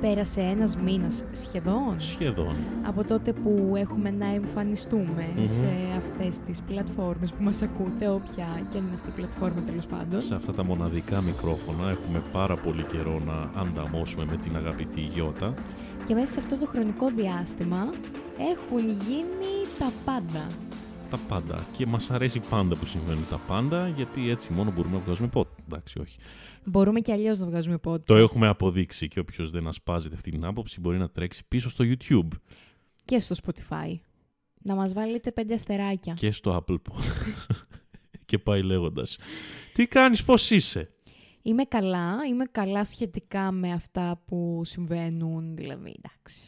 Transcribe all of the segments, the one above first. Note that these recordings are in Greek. Πέρασε ένας μήνας σχεδόν από τότε που έχουμε να εμφανιστούμε σε αυτές τις πλατφόρμες που μας ακούτε, όποια και αν είναι αυτή η πλατφόρμα τέλος πάντων. Σε αυτά τα μοναδικά μικρόφωνα έχουμε πάρα πολύ καιρό να ανταμώσουμε με την αγαπητή Γιώτα. Και μέσα σε αυτό το χρονικό διάστημα έχουν γίνει τα πάντα. Τα πάντα. Και μας αρέσει πάντα που συμβαίνουν τα πάντα, γιατί έτσι μόνο μπορούμε να βγάζουμε πότε. Εντάξει, όχι. Μπορούμε και αλλιώς να βγάζουμε πότε. Το έχουμε αποδείξει και όποιος δεν ασπάζεται αυτή την άποψη μπορεί να τρέξει πίσω στο YouTube. Και στο Spotify. Να μας βάλετε 5 αστεράκια. Και στο Apple Podcast. Και πάει λέγοντας. Τι κάνεις, πώς είσαι? Είμαι καλά σχετικά με αυτά που συμβαίνουν, δηλαδή, εντάξει.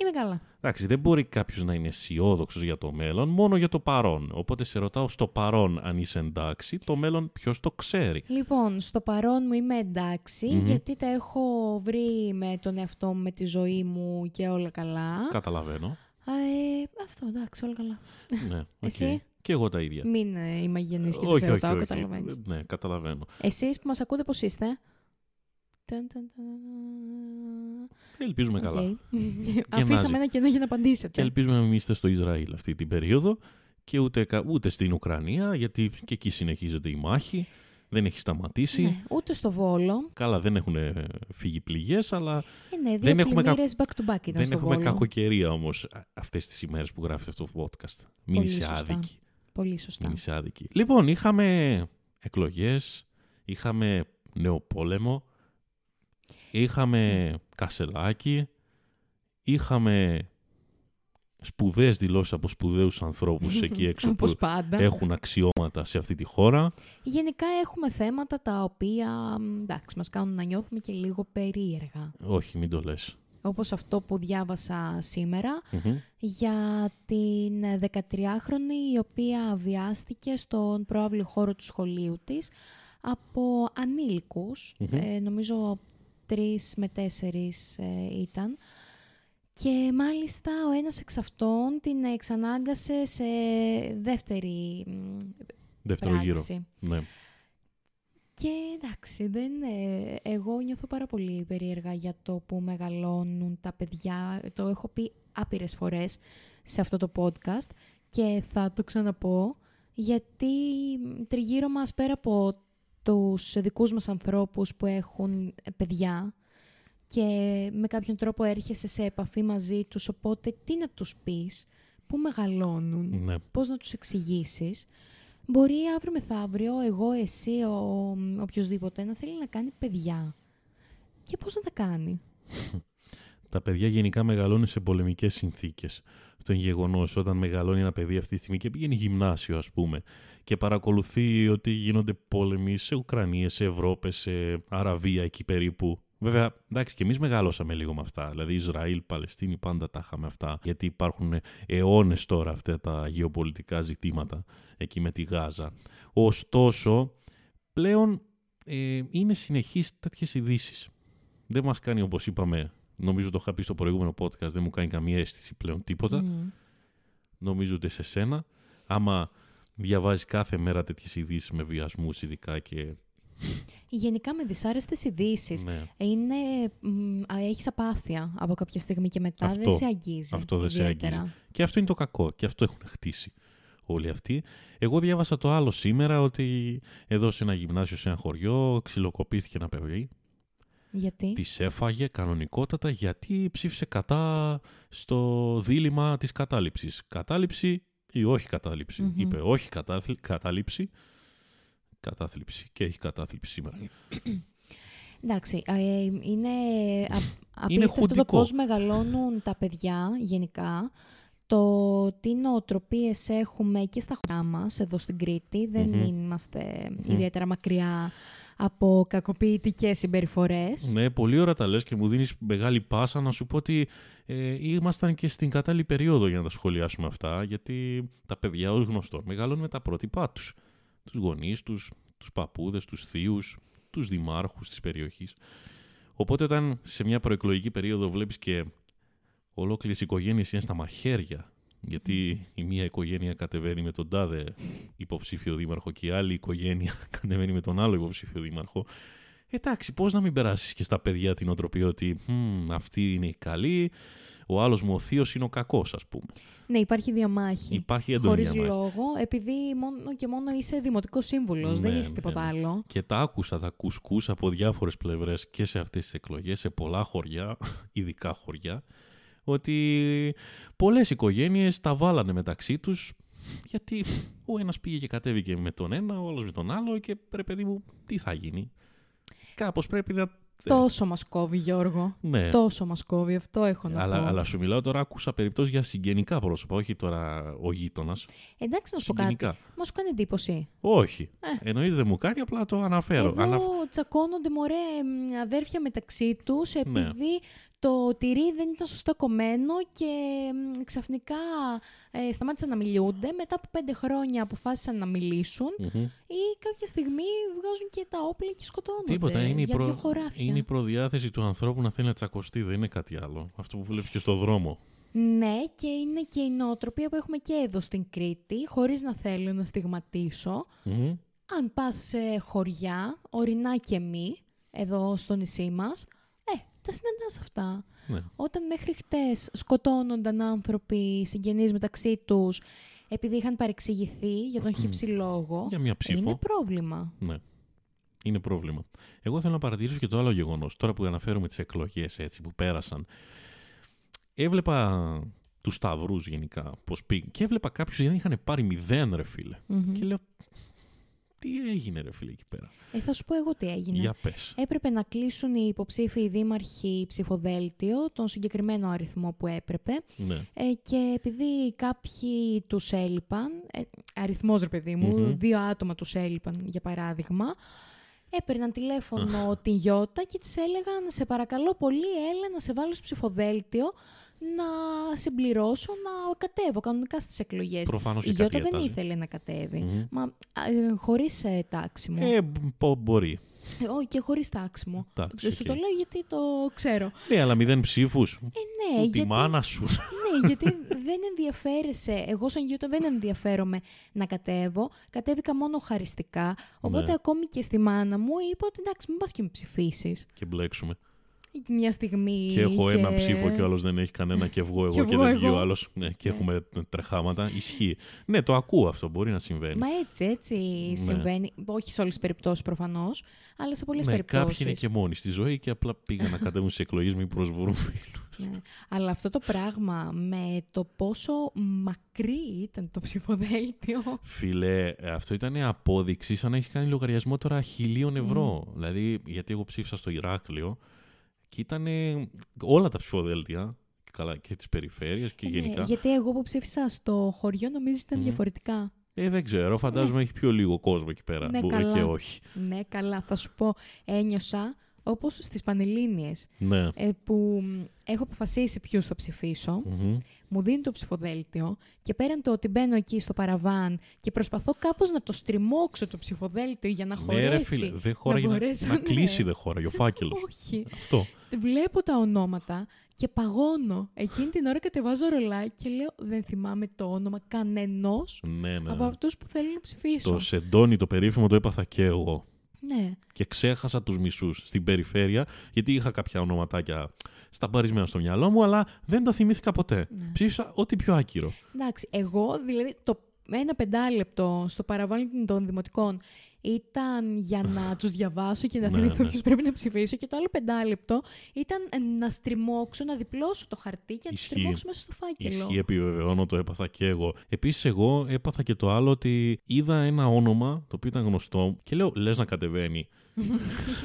Είμαι καλά. Εντάξει, δεν μπορεί κάποιος να είναι αισιόδοξος για το μέλλον, μόνο για το παρόν. Οπότε σε ρωτάω στο παρόν αν είσαι εντάξει, το μέλλον ποιος το ξέρει. Λοιπόν, στο παρόν μου είμαι εντάξει, γιατί τα έχω βρει με τον εαυτό μου, με τη ζωή μου και όλα καλά. Καταλαβαίνω. Αυτό, εντάξει, όλα καλά. Ναι, okay. Εσύ? Και εγώ τα ίδια. Μην είμαι γεννής και δεν σε ρωτάω, καταλαβαίνεις. Ναι, καταλαβαίνω. Εσείς που μας ακούτε πώς είστε? Ελπίζουμε καλά. Αφήσαμε ένα κενό για να απαντήσετε. Και ελπίζουμε να μην είστε στο Ισραήλ αυτή την περίοδο και ούτε στην Ουκρανία, γιατί και εκεί συνεχίζεται η μάχη. Δεν έχει σταματήσει. Ναι, ούτε στο Βόλο. Καλά, δεν έχουν φύγει πληγές, αλλά. Ναι, δεν έχουμε κακοκαιρία όμως αυτές τις ημέρες που γράφετε αυτό το podcast. Μην είσαι άδικη. Πολύ σωστά. Λοιπόν, είχαμε εκλογές, είχαμε νεοπόλεμο, είχαμε Κασσελάκη, είχαμε σπουδαίες δηλώσεις από σπουδαίους ανθρώπους εκεί έξω που έχουν αξιώματα σε αυτή τη χώρα. Γενικά έχουμε θέματα τα οποία, εντάξει, μας κάνουν να νιώθουμε και λίγο περίεργα. Όχι, μην το λες. Όπως αυτό που διάβασα σήμερα για την 13χρονη η οποία βιάστηκε στον προαύλιο χώρο του σχολείου της από ανήλικους, νομίζω 3 με 4 ήταν. Και μάλιστα ο ένας εξ αυτών την εξανάγκασε σε δεύτερο γύρο. Ναι. Και εντάξει, εγώ νιώθω πάρα πολύ περίεργα για το που μεγαλώνουν τα παιδιά. Το έχω πει άπειρες φορές σε αυτό το podcast και θα το ξαναπώ, γιατί τριγύρω μας, πέρα από τους δικούς μας ανθρώπους που έχουν παιδιά, και με κάποιον τρόπο έρχεσαι σε επαφή μαζί τους, οπότε τι να τους πεις, πού μεγαλώνουν, πώς να τους εξηγήσεις. Μπορεί αύριο μεθαύριο, εγώ, εσύ, οποιοδήποτε, να θέλει να κάνει παιδιά. Και πώς να τα κάνει. Τα παιδιά γενικά μεγαλώνουν σε πολεμικές συνθήκες. Αυτό είναι γεγονός. Όταν μεγαλώνει ένα παιδί αυτή τη στιγμή και πηγαίνει γυμνάσιο, ας πούμε, και παρακολουθεί ότι γίνονται πόλεμοι σε Ουκρανία, σε Ευρώπη, σε Αραβία εκεί περίπου. Βέβαια, εντάξει, και εμείς μεγαλώσαμε λίγο με αυτά. Δηλαδή, Ισραήλ, Παλαιστίνη, πάντα τα είχαμε αυτά. Γιατί υπάρχουν αιώνες τώρα αυτά τα γεωπολιτικά ζητήματα εκεί με τη Γάζα. Ωστόσο, πλέον είναι συνεχείς τέτοιες ειδήσεις. Δεν μας κάνει, όπως είπαμε, νομίζω το είχα πει στο προηγούμενο podcast, δεν μου κάνει καμία αίσθηση πλέον τίποτα. Νομίζω ούτε σε σένα. Άμα διαβάζεις κάθε μέρα τέτοιες ειδήσεις με βιασμούς, ειδικά και. Γενικά με δυσάρεστες ειδήσεις. Ναι. Έχεις απάθεια από κάποια στιγμή και μετά. Αυτό, δεν σε αγγίζει. Αυτό δεν ιδιαίτερα. Σε αγγίζει. Και αυτό είναι το κακό. Και αυτό έχουν χτίσει όλοι αυτοί. Εγώ διάβασα το άλλο σήμερα, ότι εδώ σε ένα γυμνάσιο, σε ένα χωριό, ξυλοκοπήθηκε ένα παιδί. Γιατί? Της έφαγε κανονικότατα, γιατί ψήφισε κατά στο δίλημμα της κατάληψης. Κατάληψη ή όχι κατάληψη. Είπε όχι κατάληψη. Κατάθλιψη. Και έχει κατάθλιψη σήμερα. Εντάξει, είναι απίστευτο το πώς μεγαλώνουν τα παιδιά γενικά. Το τι νοοτροπίες έχουμε και στα χωριά μας, εδώ στην Κρήτη. Δεν είμαστε ιδιαίτερα μακριά από κακοποιητικές συμπεριφορές. Ναι, πολύ ώρα τα λες και μου δίνεις μεγάλη πάσα να σου πω ότι ήμασταν και στην κατάλληλη περίοδο για να τα σχολιάσουμε αυτά, γιατί τα παιδιά, ως γνωστό, μεγαλώνουν με τα πρότυπά τους. Τους γονείς τους, τους παππούδες, τους θείους, τους δημάρχους της περιοχής. Οπότε όταν σε μια προεκλογική περίοδο βλέπεις και ολόκληρες οικογένειες είναι στα μαχαίρια, γιατί η μία οικογένεια κατεβαίνει με τον τάδε υποψήφιο δήμαρχο και η άλλη οικογένεια κατεβαίνει με τον άλλο υποψήφιο δήμαρχο, Εντάξει, πώς να μην περάσεις και στα παιδιά την οτροπία ότι αυτή είναι η καλή, ο άλλος μου ο θείος είναι ο κακός, ας πούμε. Ναι, υπάρχει διαμάχη. Υπάρχει έντονη διαμάχη. Χωρίς λόγο, επειδή μόνο και μόνο είσαι δημοτικός σύμβουλος, ναι, δεν είσαι τίποτα άλλο. Και τα άκουσα, τα κουσκούς από διάφορες πλευρές και σε αυτές τις εκλογές, σε πολλά χωριά, ειδικά χωριά, ότι πολλές οικογένειες τα βάλανε μεταξύ τους. Γιατί ο ένας πήγε και κατέβηκε με τον ένα, ο άλλος με τον άλλο και ρε παιδί μου, τι θα γίνει. Κάπως πρέπει να... Τόσο μας κόβει, Γιώργο. Ναι. Τόσο μας κόβει, αυτό έχω να πω. Αλλά σου μιλάω τώρα, άκουσα περιπτώσεις για συγγενικά πρόσωπα, όχι τώρα ο γείτονας. Εντάξει, να σου πω κάτι. Μα σου κάνει εντύπωση. Όχι. Εννοείται δεν μου κάνει, απλά το αναφέρω. Εδώ τσακώνονται μωρέ αδέρφια μεταξύ τους, επειδή το τυρί δεν ήταν σωστά κομμένο και ξαφνικά σταμάτησαν να μιλούνται. Μετά από 5 χρόνια αποφάσισαν να μιλήσουν ή κάποια στιγμή βγάζουν και τα όπλα και σκοτώνονται. Τίποτα. Είναι για δύο χωράφια. Είναι η προδιάθεση του ανθρώπου να θέλει να τσακωστεί. Δεν είναι κάτι άλλο. Αυτό που βλέπεις και στον δρόμο. Ναι, και είναι και η νοοτροπία που έχουμε και εδώ στην Κρήτη, χωρίς να θέλω να στιγματίσω. Αν πας σε χωριά, ορεινά και μη, εδώ στο νησί μας, τα συναντάς αυτά. Ναι. Όταν μέχρι χτες σκοτώνονταν άνθρωποι, συγγενείς μεταξύ τους, επειδή είχαν παρεξηγηθεί για τον χύψη λόγο, για μια ψήφο. Είναι πρόβλημα. Ναι. Είναι πρόβλημα. Εγώ θέλω να παρατηρήσω και το άλλο γεγονός. Τώρα που αναφέρουμε τις εκλογές έτσι, που πέρασαν, έβλεπα τους σταυρούς γενικά πώς πήγαν και έβλεπα κάποιους που δεν είχαν πάρει 0, ρε φίλε. Και λέω... Τι έγινε, ρε φίλε, εκεί πέρα. Θα σου πω εγώ τι έγινε. Για πες. Έπρεπε να κλείσουν οι υποψήφοι δήμαρχοι ψηφοδέλτιο, τον συγκεκριμένο αριθμό που έπρεπε. Ναι. Και επειδή κάποιοι τους έλειπαν, αριθμός ρε παιδί μου, 2 άτομα τους έλειπαν για παράδειγμα, έπαιρναν τηλέφωνο την Γιώτα και της έλεγαν «Σε παρακαλώ πολύ, έλα να σε βάλω στο ψηφοδέλτιο». Να συμπληρώσω, να κατέβω κανονικά στις εκλογές. Προφανώς η Γιώτα δεν ήθελε να κατέβει. Μα χωρίς τάξιμο. Μπορεί. Και χωρίς τάξιμο. Σου το λέω γιατί το ξέρω. Ναι, αλλά 0 ψήφους. Ναι, τη μάνα σου. Ναι, γιατί δεν ενδιαφέρεσαι. Εγώ, σαν Γιώτα, δεν ενδιαφέρομαι να κατέβω. Κατέβηκα μόνο χαριστικά. Οπότε, ακόμη και στη μάνα μου είπα ότι εντάξει, μην πας και με ψηφίσεις. Και μπλέξουμε. Μια στιγμή. Και έχω 1 ψήφο και ο άλλος δεν έχει κανένα, και βγω εγώ και δεν βγει ο άλλος. Ναι, και έχουμε τρεχάματα. Ισχύει. Ναι, το ακούω αυτό. Μπορεί να συμβαίνει. Μα έτσι συμβαίνει. Όχι σε όλες τις περιπτώσεις προφανώς, αλλά σε πολλές περιπτώσεις. Κάποιοι είναι και μόνοι στη ζωή και απλά πήγαν να κατέβουν στις εκλογές, μην προσβουρούν φίλους. Ναι. Αλλά αυτό το πράγμα με το πόσο μακρύ ήταν το ψηφοδέλτιο. Φίλε, αυτό ήταν απόδειξη σαν να έχει κάνει λογαριασμό τώρα 1.000 ευρώ. Δηλαδή, γιατί εγώ ψήφισα στο Ηράκλειο. Και ήταν όλα τα ψηφοδέλτια, καλά, και τις περιφέρειες και γενικά. Γιατί εγώ που ψήφισα στο χωριό νομίζω ήταν διαφορετικά. Δεν ξέρω, φαντάζομαι έχει πιο λίγο κόσμο εκεί πέρα. Ναι, μπορεί και όχι. Ναι, καλά, θα σου πω. Ένιωσα όπως στις Πανελλήνιες, που έχω αποφασίσει ποιους θα ψηφίσω, μου δίνει το ψηφοδέλτιο και πέραν το ότι μπαίνω εκεί στο παραβάν και προσπαθώ κάπως να το στριμώξω το ψηφοδέλτιο για να χωρέσει. Ναι, ρε φίλε, δεν χωράει, να κλείσει δεν χωράει ο φάκελος. Όχι. Αυτό. Βλέπω τα ονόματα και παγώνω. Εκείνη την ώρα κατεβάζω ρολά και λέω δεν θυμάμαι το όνομα κανενός από αυτούς που θέλω να ψηφίσω. Το σεντόνι, το περίφημο, το έπαθα και εγώ. Ναι. Και ξέχασα τους μισούς στην περιφέρεια, γιατί είχα κάποια ονοματάκια σταμπαρισμένα στο μυαλό μου, αλλά δεν τα θυμήθηκα ποτέ. Ναι. Ψήφισα ό,τι πιο άκυρο. Εντάξει, εγώ δηλαδή το 1 5λεπτό στο παραβάλλον των δημοτικών ήταν για να τους διαβάσω και να θυμηθώ ποιος πρέπει να ψηφίσω, και το άλλο 5λεπτό ήταν να στριμώξω, να διπλώσω το χαρτί και να το στριμώξω μέσα στο φάκελο. Ισχύει, επιβεβαιώνω, το έπαθα και εγώ. Επίσης, εγώ έπαθα και το άλλο ότι είδα ένα όνομα το οποίο ήταν γνωστό και λέω, λες να κατεβαίνει.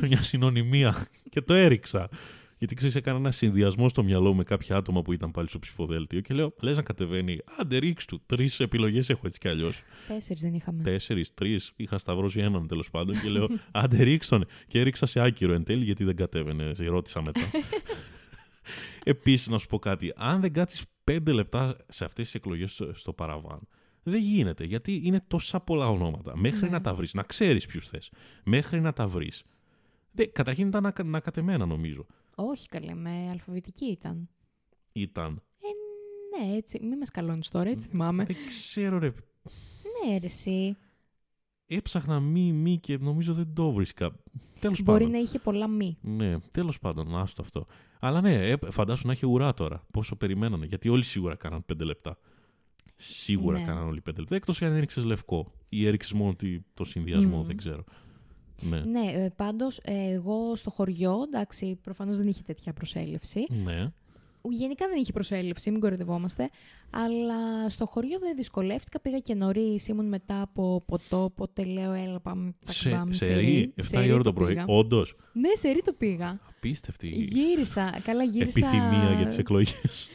Μια συνωνυμία. Και το έριξα. Γιατί ξέρεις, έκανα ένα συνδυασμό στο μυαλό μου με κάποια άτομα που ήταν πάλι στο ψηφοδέλτιο και λέω: λες να κατεβαίνει. Άντε, ρίξ του. 3 επιλογές έχω έτσι κι αλλιώς. 4 δεν είχαμε. 4, 3. Είχα σταυρώσει έναν τέλος πάντων και λέω: άντε, ρίξ τον. Και έριξα σε άκυρο εν τέλει, γιατί δεν κατέβαινε. Ρώτησα μετά. Επίσης, να σου πω κάτι. Αν δεν κάτσεις 5 λεπτά σε αυτές τις εκλογές στο παραβάν, δεν γίνεται. Γιατί είναι τόσα πολλά ονόματα. Μέχρι να τα βρεις, να ξέρεις ποιους θες. Μέχρι να τα βρεις. Καταρχήν ήταν ανακατεμένα, νομίζω. Όχι καλέ, με αλφαβητική ήταν. Ναι, έτσι, μη με σκαλώνεις τώρα, έτσι θυμάμαι. Δεν ξέρω ρε. Ναι, ρε εσύ. Έψαχνα μη και νομίζω δεν το βρίσκα. Τέλος πάντων. Μπορεί να είχε πολλά μη. Ναι, τέλος πάντων, άστο αυτό. Αλλά ναι, φαντάσου να είχε ουρά τώρα. Πόσο περιμένανε. Γιατί όλοι σίγουρα κάναν 5 λεπτά. Σίγουρα ναι. Κάναν όλοι 5 λεπτά. Εκτός αν έριξες λευκό ή έριξες μόνο το συνδυασμό, δεν ξέρω. Ναι, ναι, πάντως εγώ στο χωριό, εντάξει, προφανώς δεν είχε τέτοια προσέλευση. Ναι. Γενικά δεν είχε προσέλευση, μην κοροϊδευόμαστε. Αλλά στο χωριό δεν δυσκολεύτηκα. Πήγα και νωρίς, ήμουν μετά από ποτό. Οπότε λέω, έλα πάμε τσακμπάμε. Σε ρί, 7 η ώρα το πρωί. Όντως. Ναι, σε ρί το πήγα. Απίστευτη. Γύρισα. Καλά, γύρισα. Επιθυμία για τις εκλογές.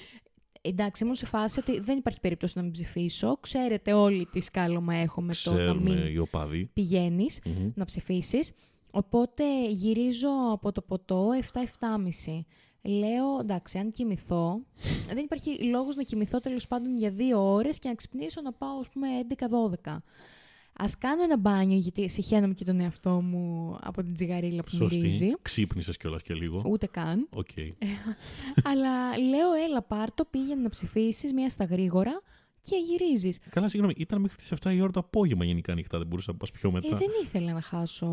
Εντάξει, ήμουν σε φάση ότι δεν υπάρχει περίπτωση να μην ψηφίσω. Ξέρετε όλοι τι σκάλωμα έχω με το να μην πηγαίνεις να ψηφίσεις. Οπότε γυρίζω από το ποτό 7-7.30. Λέω, εντάξει, αν κοιμηθώ, δεν υπάρχει λόγος να κοιμηθώ τέλος πάντων για 2 ώρες και να ξυπνήσω να πάω, ας πούμε, 11-12. Ας κάνω ένα μπάνιο, γιατί συχαίνομαι και τον εαυτό μου από την τσιγαρίλα που μυρίζει. Ξύπνησες κιόλας και λίγο. Ούτε καν. Okay. Αλλά λέω, έλα πάρτο, πήγαινε να ψηφίσεις μία στα γρήγορα και γυρίζεις. Καλά, συγγνώμη, ήταν μέχρι τις 7 η ώρα το απόγευμα γενικά ανοιχτά, δεν μπορούσα να πας πιο μετά. Δεν ήθελα να χάσω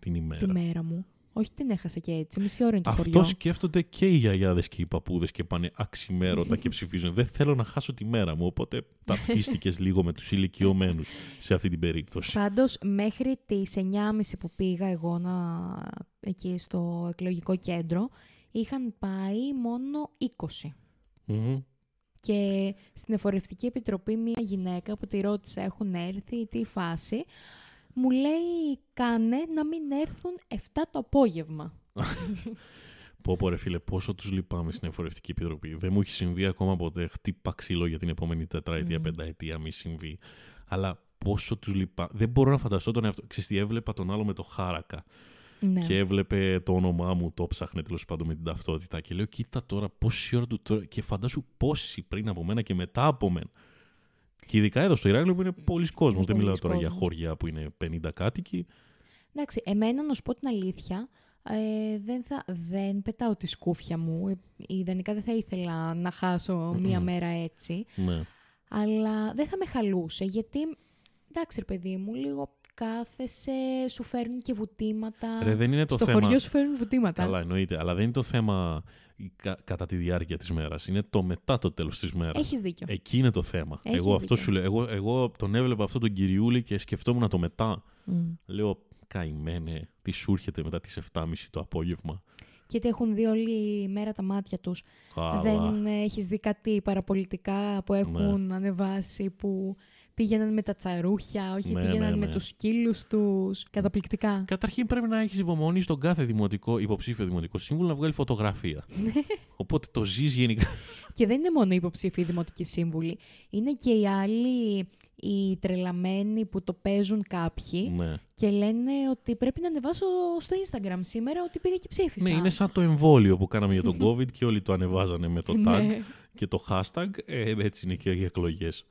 τη μέρα μου. Όχι, την έχασα και έτσι. Μισή ώρα είναι το χωριό. Αυτό σκέφτονται και οι γιαγιάδες και οι παππούδες και πάνε αξιμέρωτα και ψηφίζουν. Δεν θέλω να χάσω τη μέρα μου. Οπότε ταυτίστηκες λίγο με τους ηλικιωμένους σε αυτή την περίπτωση. Πάντως, μέχρι τις 9.30 που πήγα εγώ εκεί στο εκλογικό κέντρο, είχαν πάει μόνο 20. Mm-hmm. Και στην Εφορευτική Επιτροπή, μία γυναίκα που τη ρώτησε, έχουν έρθει, τι φάση. Μου λέει, κάνε να μην έρθουν 7 το απόγευμα. Πω ρε φίλε, πόσο τους λυπάμαι στην Εφορευτική Επιτροπή. Δεν μου έχει συμβεί ακόμα ποτέ. Χτύπα ξύλο για την επόμενη τετραετία, πενταετία, μη συμβεί. Αλλά πόσο τους λυπάμαι. Δεν μπορώ να φανταστώ τον εαυτό. Ξέρεις τι, έβλεπα τον άλλο με το χάρακα. Ναι. Και έβλεπε το όνομά μου, το ψάχνε τέλος πάντων με την ταυτότητα. Και λέω, κοίτα τώρα πόση ώρα του τώρα. Και φαντάσου πόσοι πριν από μένα και μετά από μένα. Και ειδικά εδώ στο Ηράκλειο που είναι πολλοί κόσμος. Δεν μιλάω τώρα για χώρια που είναι 50 κάτοικοι. Εντάξει, εμένα να σου πω την αλήθεια, δεν πετάω τη σκούφια μου. Ιδανικά δεν θα ήθελα να χάσω μία μέρα έτσι. Ναι. Αλλά δεν θα με χαλούσε, γιατί εντάξει ρε παιδί μου, λίγο κάθεσαι, σου φέρνουν και βουτήματα. Ρε, δεν είναι το θέμα. Στο χωριό σου φέρνουν βουτήματα. Καλά, εννοείται. Αλλά δεν είναι το θέμα κατά τη διάρκεια της μέρας. Είναι το μετά το τέλος της μέρας. Έχεις δίκιο. Εκεί είναι το θέμα. Έχεις εγώ αυτό σου λέω. Εγώ τον έβλεπα αυτόν τον κυριούλη και σκεφτόμουν το μετά. Λέω, καημένε, τι σου έρχεται μετά τις 7.30 το απόγευμα. Γιατί έχουν δει όλη η μέρα τα μάτια τους. Καλά. Δεν έχεις δει κάτι παραπολιτικά που έχουν ανεβάσει που. Πήγαιναν με τα τσαρούχια, όχι πήγαιναν με τους σκύλους τους. Καταπληκτικά. Καταρχήν πρέπει να έχεις υπομονή στον κάθε υποψήφιο δημοτικό σύμβουλο να βγάλει φωτογραφία. Οπότε το ζεις γενικά. Και δεν είναι μόνο οι υποψήφοι δημοτικοί σύμβουλοι. Είναι και οι άλλοι, οι τρελαμένοι που το παίζουν κάποιοι και λένε ότι πρέπει να ανεβάσω στο Instagram σήμερα ότι πήγα και ψήφισα. Ναι, είναι σαν το εμβόλιο που κάναμε για τον COVID και όλοι το ανεβάζανε με το tag. Και το hashtag, έτσι είναι και οι εκλογές.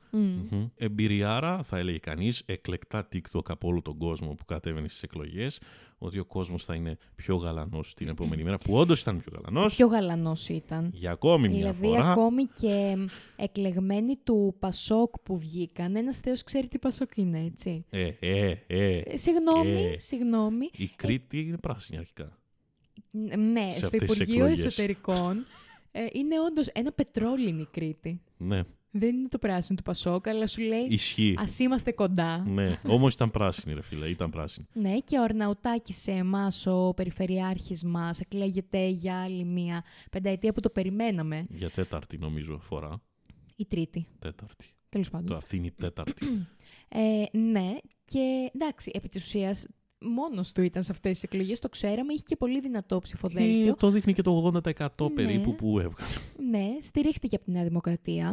Εμπειριάρα, θα έλεγε κανείς, εκλεκτά TikTok από όλο τον κόσμο που κατέβαινε στις εκλογές, ότι ο κόσμος θα είναι πιο γαλανός την επόμενη μέρα, που όντως ήταν πιο γαλανός. Πιο γαλανός ήταν. Για ακόμη μια φορά. Δηλαδή, ακόμη και εκλεγμένοι του Πασόκ που βγήκαν, ένας θεός ξέρει τι Πασόκ είναι, έτσι. Συγγνώμη. Η Κρήτη είναι πράσινη αρχικά. Ναι, στο Υπουργείο Εσωτερικών. Είναι όντως ένα πετρόλινη Κρήτη. Ναι. Δεν είναι το πράσινο του Πασόκ, αλλά σου λέει. Ισχύει. Ας είμαστε κοντά. Ναι, όμως ήταν πράσινη, ρε φίλε, ήταν πράσινη. Ναι, και ο Αρναουτάκης εμάς, ο περιφερειάρχης μας, εκλέγεται για άλλη μία πενταετία που το περιμέναμε. Για τέταρτη, νομίζω, φορά. Η τρίτη. Τέταρτη. Τέλος πάντων. Αυτή είναι η τέταρτη. Ναι, και εντάξει, επί της ουσίας. Μόνος του ήταν σε αυτές τις εκλογές, το ξέραμε, είχε και πολύ δυνατό ψηφοδέλτιο. Το δείχνει και το 80% περίπου που έβγαλε. Ναι, στηρίχθηκε από τη Νέα Δημοκρατία,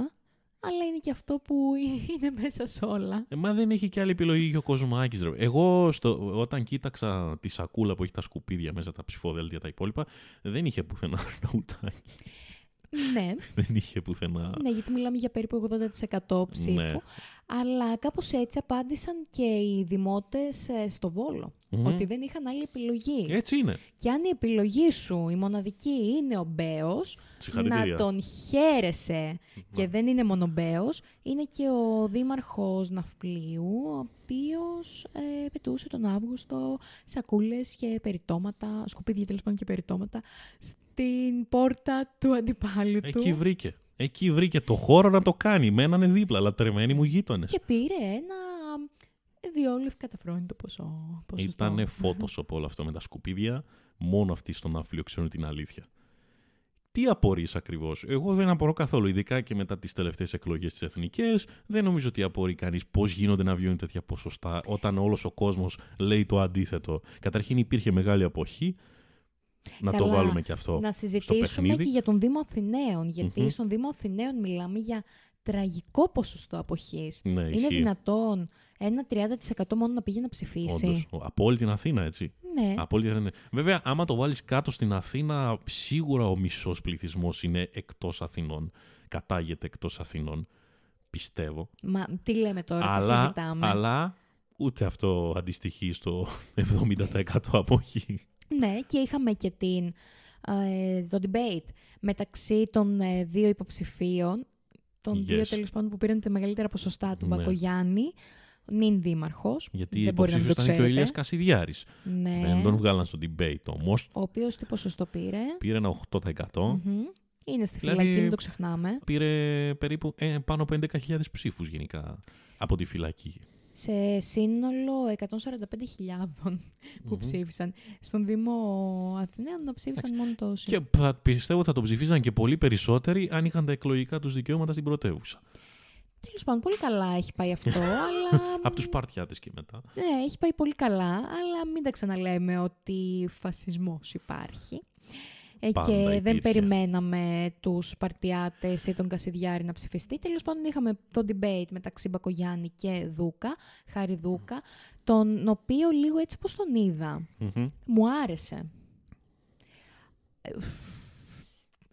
αλλά είναι και αυτό που είναι μέσα σε όλα. Μα δεν έχει και άλλη επιλογή και ο Κοσμάκης. Εγώ όταν κοίταξα τη σακούλα που έχει τα σκουπίδια μέσα, τα ψηφοδέλτια τα υπόλοιπα, δεν είχε πουθενά Αρναουτάκη. Ναι. Δεν είχε πουθενά. Ναι, γιατί μιλάμε για περίπου 80% ψήφου. Ναι. Αλλά κάπως έτσι απάντησαν και οι δημότες στο Βόλο, ότι δεν είχαν άλλη επιλογή. Έτσι είναι. Και αν η επιλογή σου, η μοναδική, είναι ο Μπέος, να τον χαίρεσαι. Και δεν είναι μόνο ο Μπέος, είναι και ο δήμαρχος Ναυπλίου, ο οποίος πετούσε τον Αύγουστο σακούλες και περιτώματα, σκουπίδια τέλος πάντων και περιτώματα, στην πόρτα του αντιπάλου του. Εκεί βρήκε. Εκεί βρήκε το χώρο να το κάνει. Μένανε δίπλα, λατρεμένοι μου γείτονες. Και πήρε ένα διόλυφ καταφρόνητο ποσοστό. Ήτανε φώτος από όλο αυτό με τα σκουπίδια. Μόνο αυτοί στον Ναύπλιο ξέρουν την αλήθεια. Τι απορείς ακριβώς? Εγώ δεν απορώ καθόλου, ειδικά και μετά τις τελευταίες εκλογές τις εθνικές. Δεν νομίζω ότι απορεί κανείς πώς γίνονται να βιώνει τέτοια ποσοστά όταν όλος ο κόσμος λέει το αντίθετο. Καταρχήν υπήρχε μεγάλη αποχή. Να καλά, το βάλουμε και αυτό. Να συζητήσουμε και για τον Δήμο Αθηναίων. Γιατί στον Δήμο Αθηναίων μιλάμε για τραγικό ποσοστό αποχής. Ναι, είναι ισχύει. Δυνατόν ένα 30% μόνο να πήγε να ψηφίσει. Όντως, από όλη την Αθήνα, έτσι. Ναι. Από όλη την Αθήνα. Βέβαια, άμα το βάλεις κάτω στην Αθήνα, σίγουρα ο μισός πληθυσμός είναι εκτός Αθηνών. Κατάγεται εκτός Αθηνών, πιστεύω. Μα τι λέμε τώρα, τι συζητάμε. Αλλά ούτε αυτό αντιστοιχεί στο 70% αποχή. Ναι, και είχαμε και το debate μεταξύ των δύο υποψηφίων, των δύο τέλος πάντων που πήραν τα μεγαλύτερα ποσοστά, του Μπακογιάννη, νυν δήμαρχος. Γιατί υποψήφιος ήταν και ο Ηλίας Κασιδιάρης. Ναι. Δεν τον βγάλαν στο debate όμως. Ο οποίος τι ποσοστό πήρε? Πήρε ένα 8%. Είναι στη φυλακή, δηλαδή, μην το ξεχνάμε. Πήρε περίπου πάνω από 11.000 ψήφους γενικά από τη φυλακή. Σε σύνολο 145.000 που ψήφισαν. Στον Δήμο Αθηναίων να ψήφισαν μόνο τόσοι. Και πιστεύω ότι θα τον ψηφίζαν και πολύ περισσότεροι αν είχαν τα εκλογικά τους δικαιώματα στην πρωτεύουσα. Τέλος πάντων, πολύ καλά έχει πάει αυτό. Αλλά... από τους παρτιάτες και μετά. Ναι, έχει πάει πολύ καλά, αλλά μην τα ξαναλέμε ότι φασισμός υπάρχει. Και υπήρχε. Δεν περιμέναμε τους Σπαρτιάτες ή τον Κασιδιάρη να ψηφιστεί. Τέλος πάντων, είχαμε το debate μεταξύ Μπακογιάννη και Δούκα, Χάρη Δούκα, τον οποίο λίγο έτσι πως τον είδα, μου άρεσε.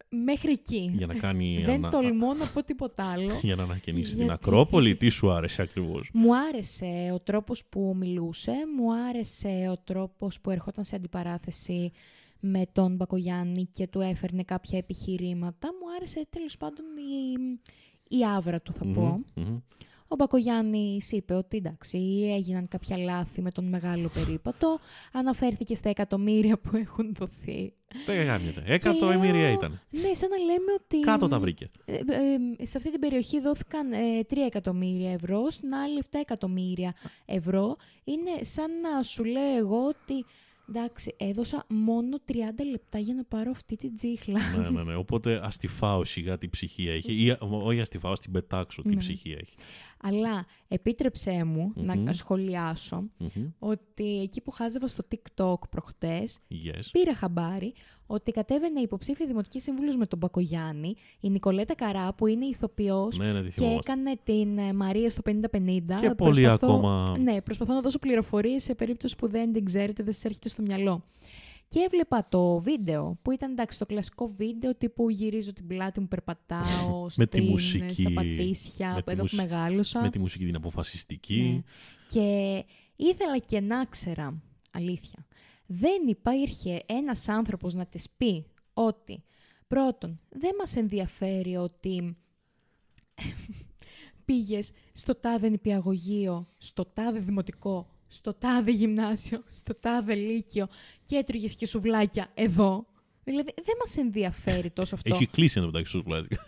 Μέχρι εκεί. Για να κάνει δεν τολμώ να πω τίποτα άλλο. Για να ανακαινήσει την Ακρόπολη. Τι σου άρεσε ακριβώς? Μου άρεσε ο τρόπος που μιλούσε, μου άρεσε ο τρόπος που ερχόταν σε αντιπαράθεση με τον Μπακογιάννη και του έφερνε κάποια επιχειρήματα. Μου άρεσε τέλος πάντων η άβρα του, θα πω. Ο Μπακογιάννης είπε ότι εντάξει, έγιναν κάποια λάθη με τον μεγάλο περίπατο. Αναφέρθηκε στα εκατομμύρια που έχουν δοθεί. Δεν κάνετε. 100 εκατομμύρια ήταν. Ναι, σαν να λέμε ότι. Κάτω τα βρήκε. Σε αυτή την περιοχή δόθηκαν 3 εκατομμύρια ευρώ, στην άλλη 7 εκατομμύρια ευρώ. Είναι σαν να σου λέω εγώ ότι. Εντάξει, έδωσα μόνο 30 λεπτά για να πάρω αυτή την τσίχλα. Ναι. Οπότε ας τη φάω σιγά, την ψυχή έχει. Ή, όχι ας τη φάω, ας την πετάξω, την ψυχή έχει. Αλλά επίτρεψέ μου να σχολιάσω ότι εκεί που χάζευα στο TikTok προχτές, πήρα χαμπάρι ότι κατέβαινε η υποψήφια δημοτική σύμβουλος με τον Μπακογιάννη, η Νικολέτα Κάρρα, που είναι ηθοποιός και έκανε την Μαρία στο 50-50. Και πολύ ακόμα. Ναι, προσπαθώ να δώσω πληροφορίες σε περίπτωση που δεν την ξέρετε, δεν σας έρχεται στο μυαλό. Και έβλεπα το βίντεο που ήταν εντάξει, το κλασικό βίντεο τύπου γυρίζω την πλάτη μου, περπατάω στα Πατήσια, εδώ που μεγάλωσα. Με τη μουσική την αποφασιστική. Ναι. Και ήθελα και να ξέρα, αλήθεια, δεν υπήρχε ένας άνθρωπος να της πει ότι πρώτον, δεν μας ενδιαφέρει ότι πήγες στο τάδε νηπιαγωγείο, στο τάδε δημοτικό, στο τάδε γυμνάσιο, στο τάδε λύκειο και έτρωγες και σουβλάκια εδώ. Δηλαδή, δεν μας ενδιαφέρει τόσο αυτό. Έχει κλείσει ένα μεταξύ σουβλάκια.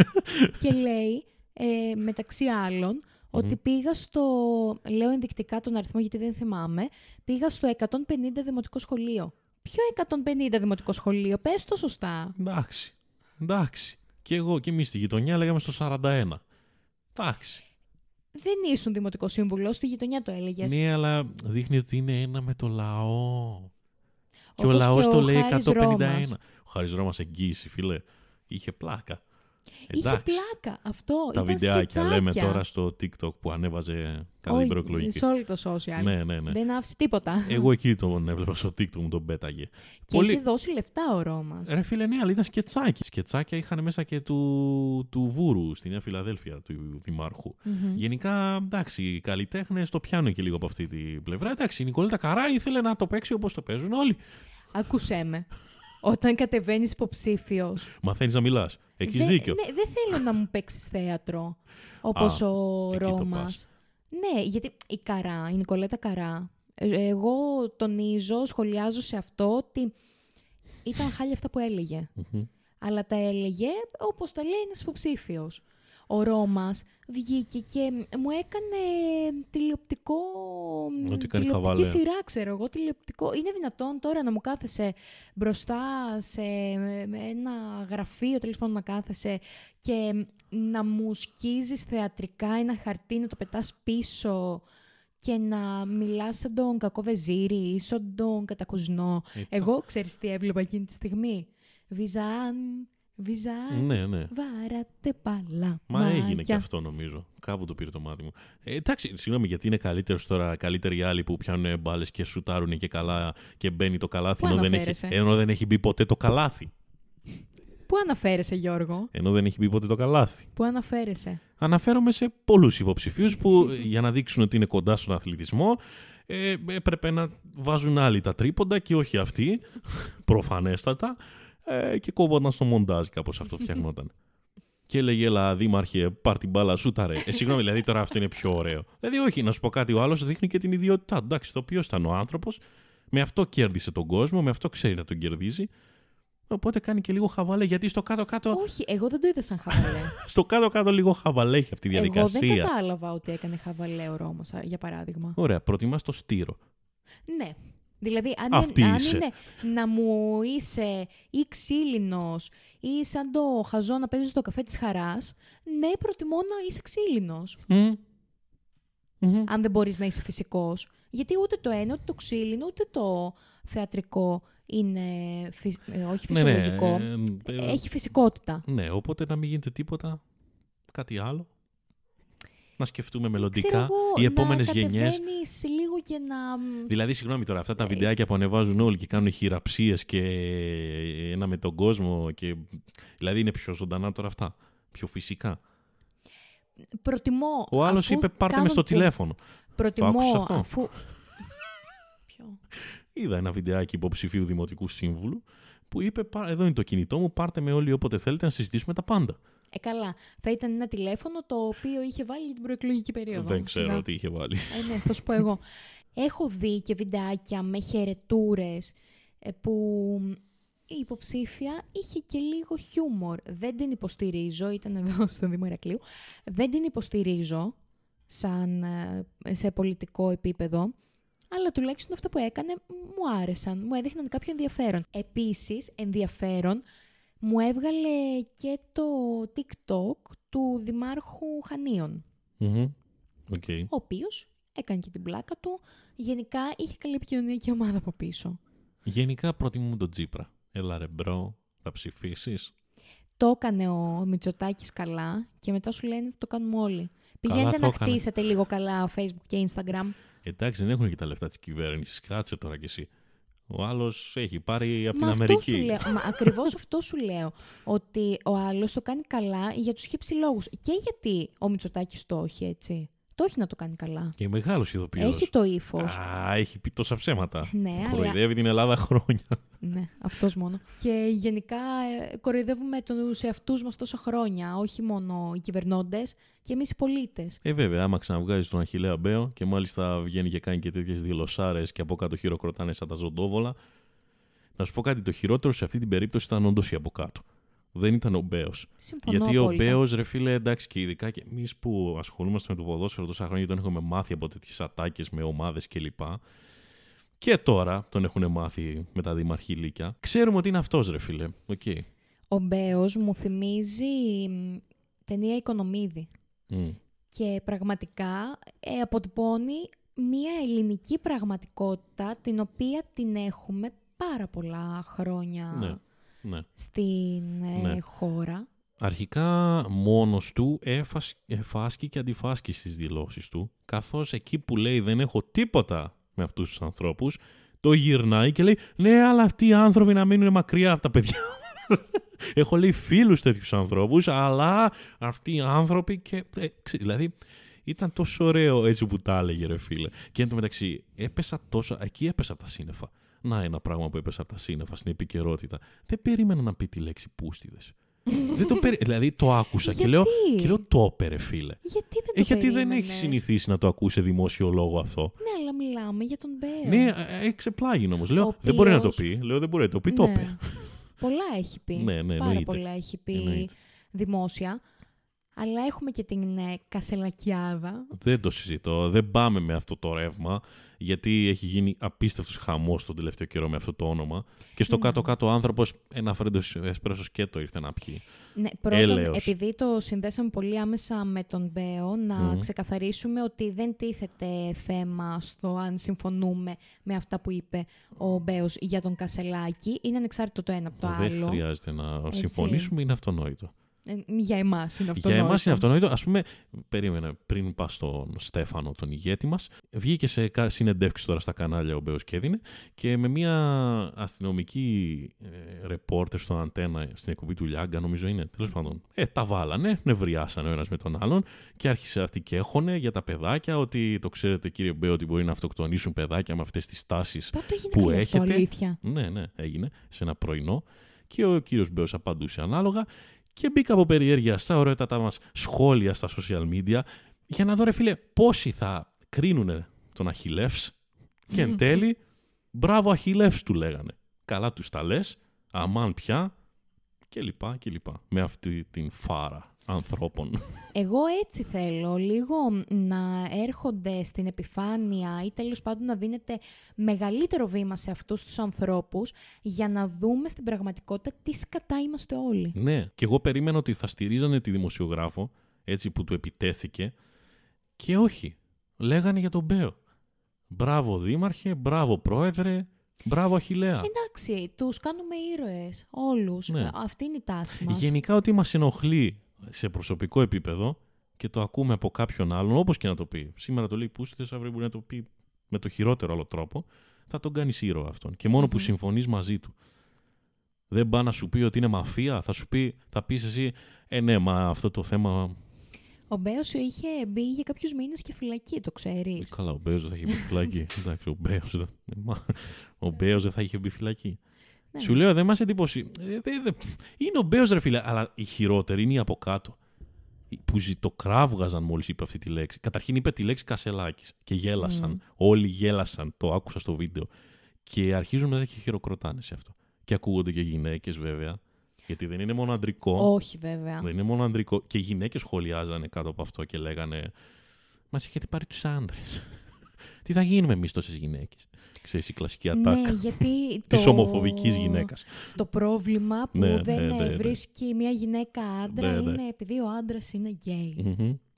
Και λέει, μεταξύ άλλων, ότι πήγα στο, λέω ενδεικτικά τον αριθμό γιατί δεν θυμάμαι, πήγα στο 150 δημοτικό σχολείο. Ποιο 150 δημοτικό σχολείο, πες το σωστά. Εντάξει, εντάξει. Και εγώ και εμείς στη γειτονιά λέγαμε στο 41. Εντάξει. Δεν ήσουν δημοτικό σύμβουλο, στη γειτονιά το έλεγες. Ναι, αλλά δείχνει ότι είναι ένα με το λαό. Και ο λαός το λέει 151. Ο Χάρης Ρώμας εγγύηση, φίλε, είχε πλάκα. Είχε πλάκα αυτό. Τα βιντεάκια λέμε τώρα στο TikTok που ανέβαζε κατά την προεκλογική. Σε όλη το social. Ναι, ναι, ναι. Δεν άφησε τίποτα. Εγώ εκεί τον έβλεπα στο TikTok, μου τον πέταγε. Και είχε δώσει λεφτά ο Ρώμας. Ρε φίλε, ναι, αλλά ήταν σκετσάκι. Σκετσάκια είχαν μέσα και του Βούρου στη Νέα Φιλαδέλφια, του δημάρχου. Mm-hmm. Γενικά, εντάξει, οι καλλιτέχνες το πιάνουν και λίγο από αυτή την πλευρά. Εντάξει, η Νικολέτα Κάρρα ήθελε να το παίξει όπως το παίζουν όλοι. Ακούσέ με. Όταν κατεβαίνεις υποψήφιος. Μαθαίνεις να μιλάς. Έχεις δίκιο. Ναι, δεν θέλω να μου παίξεις θέατρο όπως ο Ρώμας. Ναι, γιατί η Καρά, η Νικολέτα Καρά, εγώ τονίζω, σχολιάζω σε αυτό ότι ήταν χάλια αυτά που έλεγε. Αλλά τα έλεγε όπως τα λέει ένας υποψήφιος. Ο Ρώμας βγήκε και μου έκανε τηλεοπτική σειρά, ξέρω εγώ, τηλεοπτικό. Είναι δυνατόν τώρα να μου κάθεσαι μπροστά σε ένα γραφείο, τέλος πάντων να κάθεσαι και να μου σκίζεις θεατρικά ένα χαρτί, να το πετάς πίσω και να μιλάς σαν τον κακό Βεζίρι ή σαν τον κατακουσνό. Εγώ ξέρεις τι έβλεπα εκείνη τη στιγμή. Βυζάν, ναι, ναι. Βάρατε παλά. Μα μάγια. Έγινε και αυτό νομίζω. Κάπου το πήρε το μάτι μου. Εντάξει, συγγνώμη, γιατί είναι καλύτεροι άλλοι που πιάνουν μπάλες και σουτάρουν και καλά και μπαίνει το καλάθι ενώ δεν έχει μπει ποτέ το καλάθι. Πού αναφέρεσαι, Γιώργο? Ενώ δεν έχει μπει ποτέ το καλάθι. Πού αναφέρεσαι? Αναφέρομαι σε πολλούς υποψηφίους που για να δείξουν ότι είναι κοντά στον αθλητισμό έπρεπε να βάζουν άλλοι τα τρίποντα και όχι αυτοί, προφανέστατα. Και κόβονταν στο μοντάζ, κάπως αυτό φτιαχνόταν. Και έλεγε, έλα, δήμαρχε, πάρ' την μπάλα, σούταρε. Συγγνώμη, δηλαδή τώρα αυτό είναι πιο ωραίο. Δηλαδή, όχι, να σου πω κάτι, ο άλλος δείχνει και την ιδιότητά του. Εντάξει, το ποιος ήταν ο άνθρωπος, με αυτό κέρδισε τον κόσμο, με αυτό ξέρει να τον κερδίζει. Οπότε κάνει και λίγο χαβαλέ, γιατί στο κάτω-κάτω. Όχι, εγώ δεν το είδα σαν χαβαλέ. Στο κάτω-κάτω λίγο χαβαλέ έχει αυτή τη διαδικασία. Εγώ δεν κατάλαβα ότι έκανε χαβαλέ ο Ρώμας, για παράδειγμα. Ωραία, προτιμάς το στήρο. Ναι. Δηλαδή, αν είναι να μου είσαι ή ξύλινος ή σαν το χαζό να παίζεις στο καφέ της χαράς, ναι, προτιμώ να είσαι ξύλινος. Mm-hmm. Αν δεν μπορείς να είσαι φυσικός. Γιατί ούτε το ένα, ούτε το ξύλινο, ούτε το θεατρικό είναι όχι φυσιολογικό. Ναι, ναι. Έχει φυσικότητα. Ναι, οπότε να μην γίνεται τίποτα, κάτι άλλο. Να σκεφτούμε μελλοντικά οι επόμενες γενιές. Λίγο και να... Δηλαδή, συγγνώμη τώρα, αυτά τα βιντεάκια που ανεβάζουν όλοι και κάνουν χειραψίες και ένα με τον κόσμο. Και... Δηλαδή, είναι πιο ζωντανά τώρα αυτά. Πιο φυσικά. Προτιμώ. Ο άλλος είπε, πάρτε με στο τηλέφωνο. Προτιμώ. Το άκουσες αυτό? Ποιο? Είδα ένα βιντεάκι υποψηφίου δημοτικού σύμβουλου που είπε, εδώ είναι το κινητό μου, πάρτε με όλοι όποτε θέλετε να συζητήσουμε τα πάντα. Καλά. Θα ήταν ένα τηλέφωνο το οποίο είχε βάλει για την προεκλογική περίοδο. Δεν ξέρω τι είχε βάλει. Ναι, θα σου πω εγώ. Έχω δει και βιντεάκια με χαιρετούρες που η υποψήφια είχε και λίγο χιούμορ. Δεν την υποστηρίζω. Ήταν εδώ στο Δήμο Ηρακλείου. Δεν την υποστηρίζω σε πολιτικό επίπεδο. Αλλά τουλάχιστον αυτά που έκανε μου άρεσαν. Μου έδειχναν κάποιο ενδιαφέρον. Επίσης, ενδιαφέρον μου έβγαλε και το TikTok του Δημάρχου Χανίων, okay. Ο οποίος έκανε και την πλάκα του. Γενικά είχε καλή επικοινωνιακή ομάδα από πίσω. Γενικά προτιμούν τον Τσίπρα. Έλα ρε μπρο, θα ψηφίσεις. Το έκανε ο Μητσοτάκης καλά και μετά σου λένε το κάνουμε όλοι. Πηγαίνετε να χτίσετε λίγο καλά Facebook και Instagram. Εντάξει, δεν έχουν και τα λεφτά της κυβέρνησης. Κάτσε τώρα κι εσύ. Ο άλλος έχει πάρει από την Αμερική. Ακριβώς αυτό σου λέω. Ότι ο άλλος το κάνει καλά για τους χύψη λόγους. Και γιατί ο Μητσοτάκης το έχει έτσι. Το έχει να το κάνει καλά. Και μεγάλος ειδοποιός. Έχει το ύφος. Έχει πει τόσα ψέματα. Ναι, κοροϊδεύει την Ελλάδα χρόνια. Ναι, αυτός μόνο. Και γενικά κοροϊδεύουμε τους εαυτούς μας τόσα χρόνια. Όχι μόνο οι κυβερνώντες και εμείς οι πολίτες. Βέβαια, άμα ξαναβγάζεις τον Αχιλλέα Μπέο και μάλιστα βγαίνει και κάνει και τέτοιες δηλωσάρες και από κάτω χειροκροτάνε σαν τα ζωντόβολα. Να σου πω κάτι. Το χειρότερο σε αυτή την περίπτωση ήταν όντως η από κάτω. Δεν ήταν ο Μπέος. Γιατί ο Μπέος, ρε φίλε, εντάξει, και ειδικά και εμείς που ασχολούμαστε με το ποδόσφαιρο τόσα χρόνια, τον έχουμε μάθει από τέτοιες ατάκες με ομάδες κλπ. Και τώρα τον έχουν μάθει με τα δημαρχηλίκια. Ξέρουμε ότι είναι αυτός, ρε φίλε. Okay. Ο Μπέος μου θυμίζει ταινία Οικονομίδη. Και πραγματικά αποτυπώνει μια ελληνική πραγματικότητα την οποία την έχουμε πάρα πολλά χρόνια. Ναι. Στην χώρα. Αρχικά μόνος του εφάσκει και αντιφάσκει στις δηλώσεις του, καθώς εκεί που λέει δεν έχω τίποτα με αυτούς τους ανθρώπους, το γυρνάει και λέει ναι, αλλά αυτοί οι άνθρωποι να μείνουν μακριά από τα παιδιά. Έχω λέει φίλους τέτοιους ανθρώπους, αλλά αυτοί οι άνθρωποι και... δηλαδή ήταν τόσο ωραίο έτσι που τα έλεγε ρε φίλε. Και εν τω μεταξύ έπεσα τόσο, εκεί έπεσα από τα σύννεφα. Να ένα πράγμα που έπεσα από τα σύννεφα στην επικαιρότητα. Δεν περίμενα να πει τη λέξη πούστιδες. Δεν το δηλαδή το άκουσα και λέω το έπερε φίλε. Γιατί δεν το γιατί δεν έχει συνηθίσει να το ακούσει δημόσιο λόγο αυτό. Ναι, αλλά μιλάμε για τον Μπέο. Ναι, εξεπλάγει όμως. Λέω δεν μπορεί να το πει. Λέω δεν μπορεί να το πει, το έπερε. Πολλά έχει πει. Ναι, πάρα πολλά έχει πει δημόσια. Αλλά έχουμε και την Κασσελακιάδα. Δεν το συζητώ. Δεν πάμε με αυτό το ρεύμα. Γιατί έχει γίνει απίστευτος χαμός τον τελευταίο καιρό με αυτό το όνομα. Και στο κάτω-κάτω ο άνθρωπος ένα φρέντο εσπρέσο σκέτο ήρθε να πιει. Ναι, πρώτον, επειδή το συνδέσαμε πολύ άμεσα με τον Μπέο, να ξεκαθαρίσουμε ότι δεν τίθεται θέμα στο αν συμφωνούμε με αυτά που είπε ο Μπέος για τον Κασσελάκη. Είναι ανεξάρτητο το ένα από το άλλο. Δεν χρειάζεται να συμφωνήσουμε, είναι αυτονόητο. Για εμάς είναι αυτονόητο. Ας πούμε, περίμενα πριν πας στον Στέφανο, τον ηγέτη μας, βγήκε σε συνεντεύξεις τώρα στα κανάλια ο Μπέος και έδινε και με μια αστυνομική ρεπόρτερ στο Αντένα, στην εκπομπή του Λιάγκα, νομίζω είναι, τέλος πάντων. Τα βάλανε, νευριάσανε ο ένας με τον άλλον και άρχισε αυτή και έχωνε για τα παιδάκια, ότι το ξέρετε κύριε Μπέο ότι μπορεί να αυτοκτονήσουν παιδάκια με αυτές τις τάσεις που έχετε. Αυτό, αλήθεια. Ναι, έγινε σε ένα πρωινό και ο κύριος Μπέος απαντούσε ανάλογα. Και μπήκα από περιέργεια στα ωραιότατα μας σχόλια στα social media για να δω ρε φίλε πόσοι θα κρίνουνε τον Αχιλλεύς και εν τέλει μπράβο Αχιλλεύς του λέγανε. Καλά τους τα λες, αμάν πια και λοιπά και λοιπά. Με αυτή την φάρα ανθρώπων. Εγώ έτσι θέλω λίγο να έρχονται στην επιφάνεια ή τέλος πάντων να δίνεται μεγαλύτερο βήμα σε αυτούς τους ανθρώπους για να δούμε στην πραγματικότητα τι σκατά είμαστε όλοι. Ναι, και εγώ περίμενα ότι θα στηρίζανε τη δημοσιογράφο έτσι που του επιτέθηκε και όχι, λέγανε για τον Μπέο. Μπράβο δήμαρχε, μπράβο πρόεδρε. Μπράβο, Αχιλλέα. Εντάξει, τους κάνουμε ήρωες όλους. Ναι. Αυτή είναι η τάση μας. Γενικά, ότι μας ενοχλεί σε προσωπικό επίπεδο και το ακούμε από κάποιον άλλον, όπως και να το πει. Σήμερα το λέει πούστιδες, αύριο μπορεί να το πει με το χειρότερο άλλο τρόπο. Θα τον κάνεις ήρωα αυτόν. Και μόνο που συμφωνείς μαζί του. Δεν πάει να σου πει ότι είναι μαφία, θα πεις εσύ, ναι, μα αυτό το θέμα. Ο Μπέος είχε μπει για κάποιους μήνες και φυλακή, το ξέρεις. Καλά, ο Μπέος δεν θα είχε μπει φυλακή. Εντάξει, ο Μπέος δεν θα είχε μπει φυλακή. Ναι. Σου λέω, δεν μας εντύπωση. Είναι ο Μπέος ρε φίλε, αλλά η χειρότερη είναι η από κάτω. Που ζητοκράβγαζαν μόλις είπε αυτή τη λέξη. Καταρχήν είπε τη λέξη Κασσελάκης και γέλασαν. Όλοι γέλασαν, το άκουσα στο βίντεο. Και αρχίζουν μετά και χειροκροτάνε σε αυτό. Και ακούγονται και γυναίκες βέβαια. Γιατί δεν είναι μόνο αντρικό. Όχι, βέβαια. Δεν είναι μόνο αντρικό. Και οι γυναίκες σχολιάζανε κάτω από αυτό και λέγανε «Μας έχετε πάρει τους άντρες. Τι θα γίνουμε εμείς τόσες γυναίκες». Ξέρεις, η κλασική ατάκα της ομοφοβικής γυναίκας. Το πρόβλημα που δεν βρίσκει μια γυναίκα άντρα είναι επειδή ο άντρας είναι γκέι.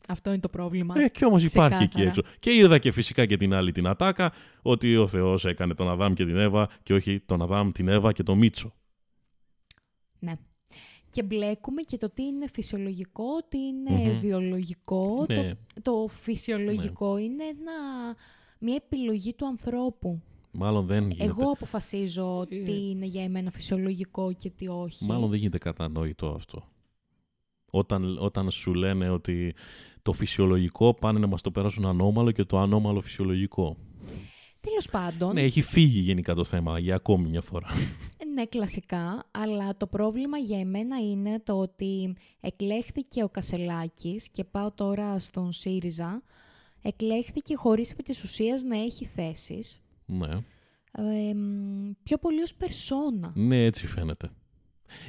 Αυτό είναι το πρόβλημα. Και όμως υπάρχει εκεί έξω. Και είδα και φυσικά και την άλλη την ατάκα ότι ο Θεός έκανε τον Αδάμ και την Εύα και όχι τον Αδάμ, την Εύα και τον Μίτσο. Ναι. Και μπλέκουμε και το τι είναι φυσιολογικό, τι είναι βιολογικό. Ναι. Το φυσιολογικό είναι μια επιλογή του ανθρώπου. Μάλλον δεν γίνεται. Εγώ αποφασίζω τι είναι για εμένα φυσιολογικό και τι όχι. Μάλλον δεν γίνεται κατανόητο αυτό. Όταν σου λένε ότι το φυσιολογικό πάνε να μας το περάσουν ανώμαλο και το ανώμαλο φυσιολογικό. Τέλος πάντων. Ναι, έχει φύγει γενικά το θέμα για ακόμη μια φορά. Ναι, κλασικά, αλλά το πρόβλημα για εμένα είναι το ότι εκλέχθηκε ο Κασσελάκης και πάω τώρα στον ΣΥΡΙΖΑ, εκλέχθηκε χωρίς επί της ουσίας να έχει θέσεις. Ναι. Πιο πολύ ως περσόνα. Ναι, έτσι φαίνεται.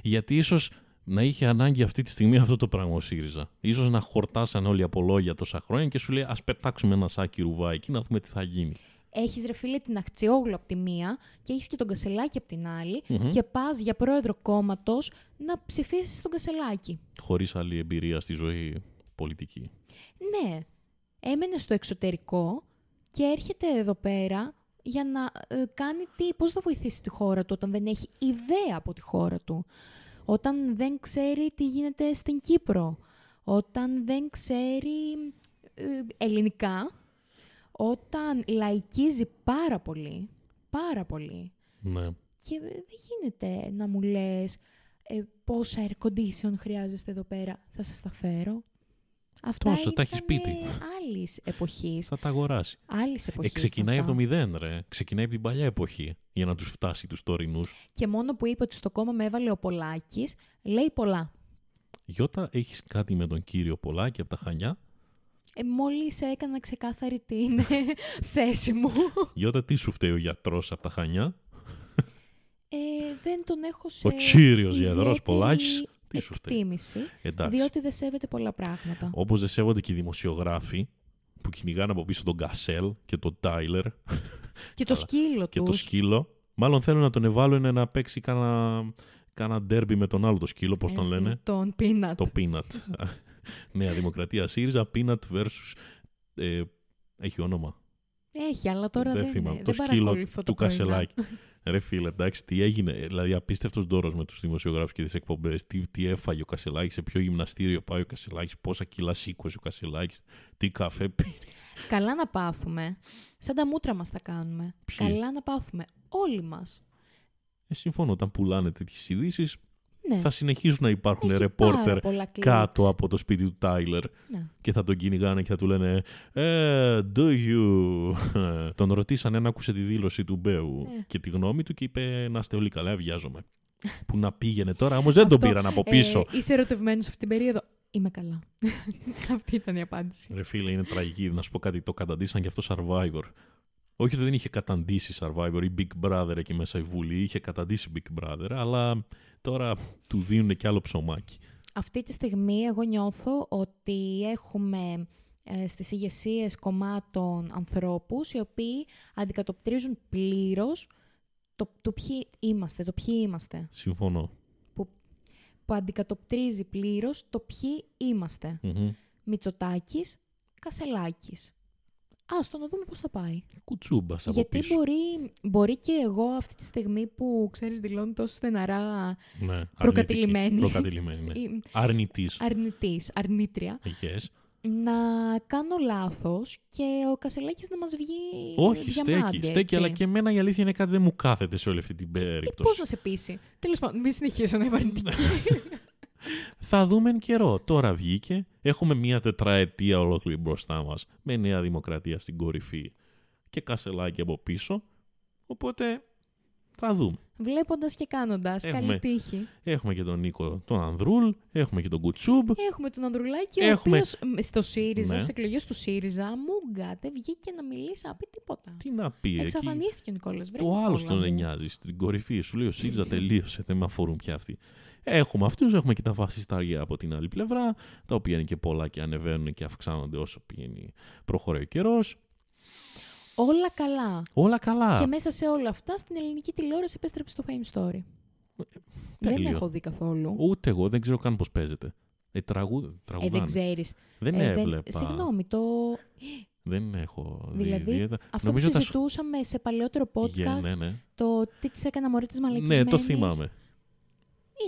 Γιατί ίσως να είχε ανάγκη αυτή τη στιγμή αυτό το πράγμα ο ΣΥΡΙΖΑ. Ίσως να χορτάσαν όλοι από λόγια τόσα χρόνια και σου λέει ας πετάξουμε ένα σάκι ρουβά εκεί να δούμε τι θα γίνει. Έχεις ρε φίλε την Αχτσιόγλου από τη μία και έχεις και τον Κασσελάκη από την άλλη και πας για πρόεδρο κόμματος να ψηφίσεις τον Κασσελάκη. Χωρίς άλλη εμπειρία στη ζωή πολιτική. Ναι. Έμενε στο εξωτερικό και έρχεται εδώ πέρα για να κάνει πώς θα βοηθήσει τη χώρα του όταν δεν έχει ιδέα από τη χώρα του. όταν δεν ξέρει τι γίνεται στην Κύπρο, όταν δεν ξέρει ελληνικά, όταν λαϊκίζει πάρα πολύ, πάρα πολύ. Ναι. Και δεν γίνεται να μου λες πόσα air condition χρειάζεστε εδώ πέρα, θα σας τα φέρω. Αυτά τόσο, τα έχει σπίτι. Άλλης εποχής. Θα τα αγοράσει. Άλλης εποχής. Ξεκινάει από το μηδέν, ρε. Ξεκινάει από την παλιά εποχή για να τους φτάσει τους τωρινούς. Και μόνο που είπε ότι στο κόμμα με έβαλε ο Πολάκης, λέει πολλά. Γιώτα, έχεις κάτι με τον κύριο Πολάκη από τα Χανιά? Μόλις έκανα ξεκάθαρη την θέση μου. Γιώτα, τι σου φταίει ο γιατρός από τα Χανιά? Δεν τον έχω σε... Ο κύριος γιατρός Πολάκης. Εκτίμηση, διότι δεν σέβεται πολλά πράγματα. Όπως δεν σέβονται και οι δημοσιογράφοι που κυνηγάνε από πίσω τον Κασέλ και τον Τάιλερ. Και το σκύλο τους. Και το σκύλο. Μάλλον θέλουν να τον ευάλουν να παίξει κάνα ντέρμπι με τον άλλο το σκύλο, πώς τον λένε. Τον Πίνατ. Το Πίνατ. Νέα Δημοκρατία ΣΥΡΙΖΑ, Πίνατ versus... έχει όνομα. Έχει, αλλά τώρα δεν θυμάμαι. Το σκύλο του Κασσελάκη. Ρε φίλε, εντάξει, τι έγινε. Δηλαδή, απίστευτος ντόρος με τους δημοσιογράφους και τις εκπομπές. Τι έφαγε ο Κασσελάκης, σε ποιο γυμναστήριο πάει ο Κασσελάκης, πόσα κιλά σήκωσε ο Κασσελάκης, τι καφέ πήρε. Καλά να πάθουμε. Σαν τα μούτρα μας τα κάνουμε. Ποιοι? Καλά να πάθουμε. Όλοι μας. Συμφωνώ, όταν πουλάνε τέτοιες ειδήσεις, ναι, θα συνεχίζουν να υπάρχουν ρεπόρτερ κάτω από το σπίτι του Τάιλερ, ναι, και θα τον κυνηγάνε και θα του λένε do you? Τον ρωτήσανε αν άκουσε τη δήλωση του Μπέου και τη γνώμη του και είπε να είστε όλοι καλά, βιάζομαι. Που να πήγαινε τώρα, όμως δεν τον πήραν από πίσω. Είσαι ερωτευμένος αυτή την περίοδο? Είμαι καλά. Αυτή ήταν η απάντηση. Ρε φίλε, είναι τραγική. Να σου πω κάτι, το καταντήσαν και αυτό Survivor. Όχι ότι δεν είχε καταντήσει Survivor ή Big Brother εκεί μέσα η Βουλή, είχε καταντήσει Big Brother, αλλά τώρα του δίνουν κι άλλο ψωμάκι. Αυτή τη στιγμή εγώ νιώθω ότι έχουμε στις ηγεσίες κομμάτων ανθρώπους οι οποίοι αντικατοπτρίζουν πλήρως το ποιοι είμαστε, το ποιοι είμαστε. Συμφωνώ. Που αντικατοπτρίζει πλήρως το ποιοι είμαστε. Mm-hmm. Μητσοτάκης, Κασσελάκης. Άστο να δούμε πώς θα πάει. Κουτσούμπας από πίσω. Γιατί μπορεί και εγώ αυτή τη στιγμή που, ξέρεις, δηλώνω τόσο στεναρά, ναι, προκατηλημένη. Ναι. Αρνητής. Αρνήτρια. Yes. Να κάνω λάθος και ο Κασσελάκης να μας βγει. Όχι, στέκει, αλλά και εμένα η αλήθεια είναι κάτι δεν μου κάθεται σε όλη αυτή την περίπτωση. Πώς να σε πείσει. Τέλος πάντων, μην συνεχίσω να είμαι αρνητική. Θα δούμε εν καιρό. Τώρα βγήκε. Έχουμε μία τετραετία ολόκληρη μπροστά μας με Νέα Δημοκρατία στην κορυφή και Κασσελάκη από πίσω. Οπότε θα δούμε. Βλέποντας και κάνοντας. Καλή τύχη. Έχουμε και τον Νίκο, τον Ανδρούλ, έχουμε και τον Κουτσούμπ. Έχουμε τον Ανδρουλάκη, ο οποίος στο ΣΥΡΙΖΑ, στις εκλογές του ΣΥΡΙΖΑ, μουγκάτε, βγήκε να μιλήσει, να πει τίποτα. Τι να πει. Εξαφανίστηκε ο Νικόλας. Το άλλο τον νοιάζει στην κορυφή. Σου λέει ο ΣΥΡΙΖΑ τελείωσε, δεν με αφορούν πια αυτοί. Έχουμε αυτούς, έχουμε και τα φασιστάρια από την άλλη πλευρά, τα οποία είναι και πολλά και ανεβαίνουν και αυξάνονται όσο προχωρεί ο καιρός. Όλα καλά. Όλα καλά. Και μέσα σε όλα αυτά, στην ελληνική τηλεόραση επέστρεψε το Fame Story. Τέλειο. Δεν έχω δει καθόλου. Ούτε εγώ, δεν ξέρω καν πώς παίζεται. Τραγουδάνε. Δεν ξέρεις. Δεν έβλεπα. Συγγνώμη, το... Δεν έχω δει. Αυτό νομίζω που συζητούσαμε σε παλαιότερο podcast, το τι της έκανα μωρή της μαλακισμένης. Ναι, το θυμάμαι.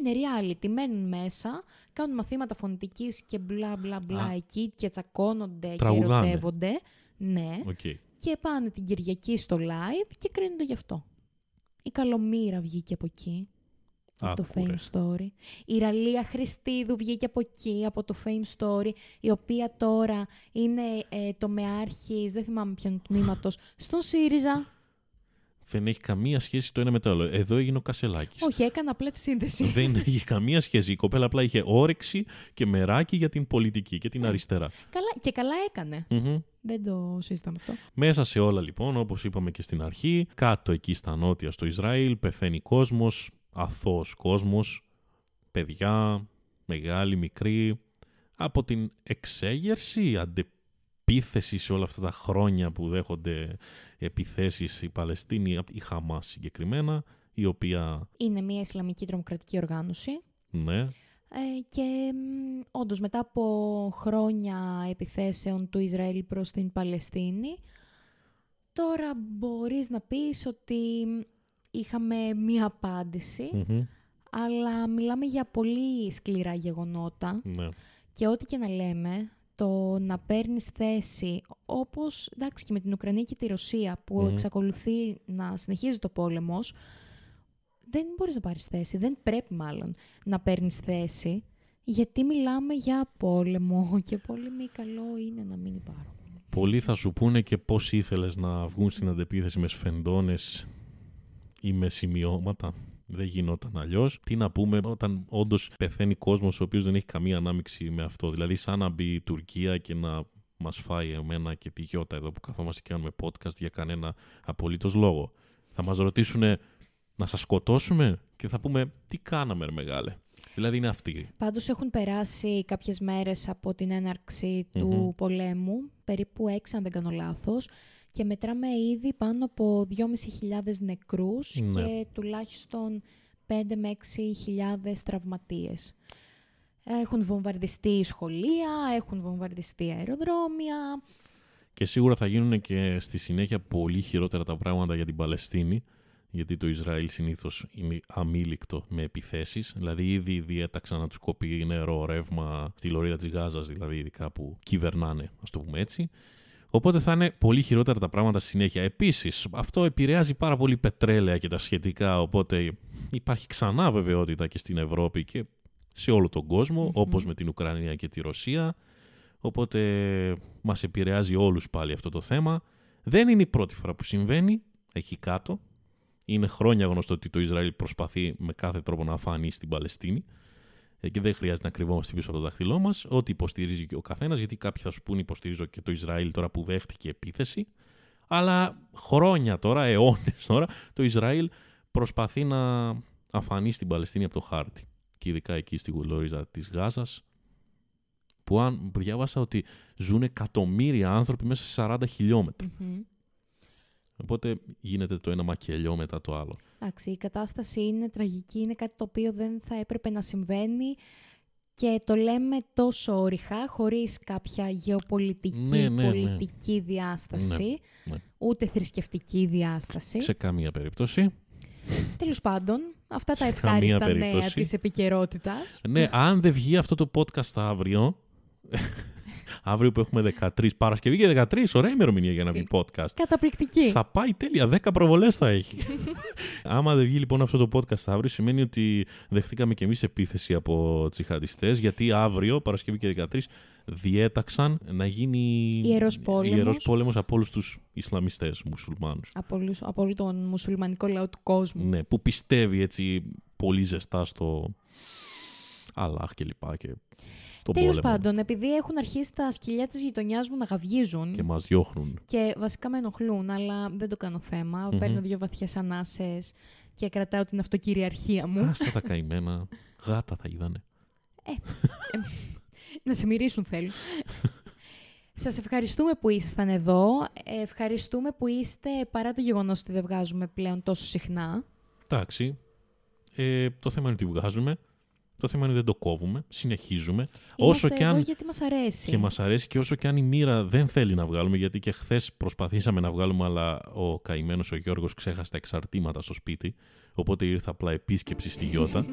Είναι reality, μένουν μέσα, κάνουν μαθήματα φωνητικής και μπλα μπλα μπλα εκεί και τσακώνονται τραγουδάνε και ερωτεύονται. Ναι. Okay. Και πάνε την Κυριακή στο live και κρίνονται γι' αυτό. Η Καλομήρα βγήκε από εκεί, από το Fame Story. Η Ραλία Χριστίδου βγήκε από εκεί, από το Fame Story, η οποία τώρα είναι τομεάρχης, δεν θυμάμαι ποιον τμήματος, στον ΣΥΡΙΖΑ. Δεν έχει καμία σχέση το ένα με το άλλο. Εδώ έγινε ο Κασσελάκης. Όχι, έκανα απλά τη σύνδεση. Δεν έχει καμία σχέση. Η κοπέλα απλά είχε όρεξη και μεράκι για την πολιτική και την αριστερά. Καλά, και καλά έκανε. Mm-hmm. Δεν το σύσταμε αυτό. Μέσα σε όλα λοιπόν, όπως είπαμε και στην αρχή, κάτω εκεί στα νότια στο Ισραήλ, πεθαίνει κόσμος, αθώος κόσμος, παιδιά, μεγάλοι, μικροί, από την εξέγερση, επίθεση σε όλα αυτά τα χρόνια που δέχονται επιθέσεις η Παλαιστίνη, η Χαμάς συγκεκριμένα, η οποία... Είναι μια Ισλαμική τρομοκρατική οργάνωση. Ναι. Και όντως μετά από χρόνια επιθέσεων του Ισραήλ προς την Παλαιστίνη, τώρα μπορείς να πεις ότι είχαμε μια απάντηση, mm-hmm, αλλά μιλάμε για πολύ σκληρά γεγονότα. Ναι. Και ό,τι και να λέμε, το να παίρνεις θέση, όπως εντάξει και με την Ουκρανία και τη Ρωσία που εξακολουθεί να συνεχίζει το πόλεμος, δεν μπορείς να πάρεις θέση, δεν πρέπει μάλλον να παίρνεις θέση, γιατί μιλάμε για πόλεμο και πολύ μη καλό είναι να μην υπάρχουν. Πολλοί θα σου πούνε και πώς ήθελες να βγουν στην αντεπίθεση με σφεντώνες ή με σημειώματα. Δεν γινόταν αλλιώς. Τι να πούμε όταν όντως πεθαίνει κόσμος ο οποίος δεν έχει καμία ανάμειξη με αυτό. Δηλαδή σαν να μπει η Τουρκία και να μας φάει εμένα και τη Γιώτα εδώ που καθόμαστε και κάνουμε podcast για κανένα απολύτως λόγο. Θα μας ρωτήσουνε να σας σκοτώσουμε και θα πούμε τι κάναμε ρε μεγάλε. Δηλαδή είναι αυτοί. Πάντως έχουν περάσει κάποιες μέρες από την έναρξη του πολέμου, περίπου 6 αν δεν κάνω λάθος, και μετράμε ήδη πάνω από 2.500 νεκρούς και τουλάχιστον 5 με 6.000 τραυματίες. Έχουν βομβαρδιστεί σχολεία, έχουν βομβαρδιστεί αεροδρόμια. Και σίγουρα θα γίνουν και στη συνέχεια πολύ χειρότερα τα πράγματα για την Παλαιστίνη, γιατί το Ισραήλ συνήθως είναι αμήλικτο με επιθέσεις. Δηλαδή ήδη διέταξαν να τους κοπεί νερό, ρεύμα στη λωρίδα της Γάζας, δηλαδή ειδικά που κυβερνάνε, ας το πούμε έτσι. Οπότε θα είναι πολύ χειρότερα τα πράγματα στη συνέχεια. Επίσης, αυτό επηρεάζει πάρα πολύ πετρέλαια και τα σχετικά, οπότε υπάρχει ξανά βεβαιότητα και στην Ευρώπη και σε όλο τον κόσμο, όπως με την Ουκρανία και τη Ρωσία. Οπότε μας επηρεάζει όλους πάλι αυτό το θέμα. Δεν είναι η πρώτη φορά που συμβαίνει εκεί κάτω. Είναι χρόνια γνωστό ότι το Ισραήλ προσπαθεί με κάθε τρόπο να φανεί στην Παλαιστίνη. Και δεν χρειάζεται να κρυβόμαστε πίσω από το δάχτυλό μας. Ό,τι υποστηρίζει ο καθένας, γιατί κάποιοι θα σου πούνε υποστηρίζω και το Ισραήλ τώρα που δέχτηκε επίθεση. Αλλά χρόνια τώρα, αιώνες τώρα, το Ισραήλ προσπαθεί να αφανεί στην Παλαιστίνη από το χάρτη. Και ειδικά εκεί στη λωρίδα της Γάζας, που αν διάβασα ότι ζουν εκατομμύρια άνθρωποι μέσα σε 40 χιλιόμετρα. Οπότε γίνεται το ένα μακελιό μετά το άλλο. Εντάξει, η κατάσταση είναι τραγική, είναι κάτι το οποίο δεν θα έπρεπε να συμβαίνει και το λέμε τόσο ορυχά, χωρίς κάποια γεωπολιτική, πολιτική διάσταση, ούτε θρησκευτική διάσταση. Σε καμία περίπτωση. Τέλος πάντων, αυτά τα ευχάριστα νέα της επικαιρότητας. Ναι, αν δεν βγει αυτό το podcast αύριο... Αύριο που έχουμε 13, Παρασκευή και 13, ωραία ημερομηνία για να βγει podcast. Καταπληκτική. Θα πάει τέλεια, 10 προβολές θα έχει. Άμα δεν βγει λοιπόν αυτό το podcast αύριο, σημαίνει ότι δεχτήκαμε κι εμείς επίθεση από τσιχαντιστές, γιατί αύριο, Παρασκευή και 13, διέταξαν να γίνει ιερός πόλεμος από όλους τους Ισλαμιστές, μουσουλμάνους. Από όλο τον μουσουλμανικό λαό του κόσμου. Ναι, που πιστεύει έτσι πολύ ζεστά στο Αλλάχ και λοιπά και... Τέλος πάντων, επειδή έχουν αρχίσει τα σκυλιά της γειτονιάς μου να γαυγίζουν. Και μας διώχνουν. Και βασικά με ενοχλούν, αλλά δεν το κάνω θέμα. Παίρνω 2 βαθιές ανάσες και κρατάω την αυτοκυριαρχία μου. Άστα τα καημένα. Γάτα θα είδανε. Να σε μυρίσουν θέλουν. Σας ευχαριστούμε που ήσασταν εδώ. Ευχαριστούμε που είστε, παρά το γεγονός ότι δεν βγάζουμε πλέον τόσο συχνά. Εντάξει. Το θέμα είναι ότι βγάζουμε. Το θέμα είναι δεν το κόβουμε, συνεχίζουμε. Είμαστε όσο και αν... εδώ γιατί μας αρέσει. Και μας αρέσει και όσο και αν η μοίρα δεν θέλει να βγάλουμε, γιατί και χθες προσπαθήσαμε να βγάλουμε, αλλά ο καημένος ο Γιώργος ξέχασε τα εξαρτήματα στο σπίτι, οπότε ήρθα απλά επίσκεψη στη Γιώτα.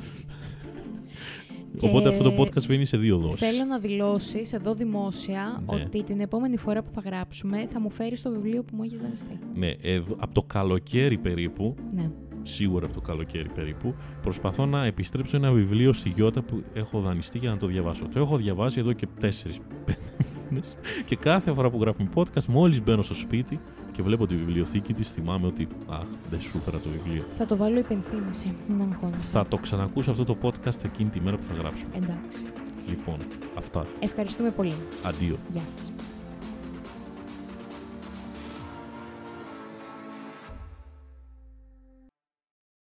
Οπότε αυτό το podcast βγαίνει σε 2 δόσεις. Θέλω να δηλώσεις εδώ δημόσια ότι την επόμενη φορά που θα γράψουμε θα μου φέρεις το βιβλίο που μου έχεις δανειστεί. Ναι, από το καλοκαίρι περίπου. Ναι. Σίγουρα από το καλοκαίρι περίπου, προσπαθώ να επιστρέψω ένα βιβλίο στη Γιώτα που έχω δανειστεί για να το διαβάσω. Το έχω διαβάσει εδώ και 4-5 μήνες και κάθε φορά που γράφουμε podcast, μόλις μπαίνω στο σπίτι και βλέπω τη βιβλιοθήκη της, θυμάμαι ότι αχ, δεν σου έφερα το βιβλίο. Θα το βάλω υπενθύμηση, μην αγχώνεσαι. Θα το ξανακούσω αυτό το podcast εκείνη τη μέρα που θα γράψουμε. Εντάξει. Λοιπόν, αυτά. Ευχαριστούμε πολύ. Αντίο. Γεια σας.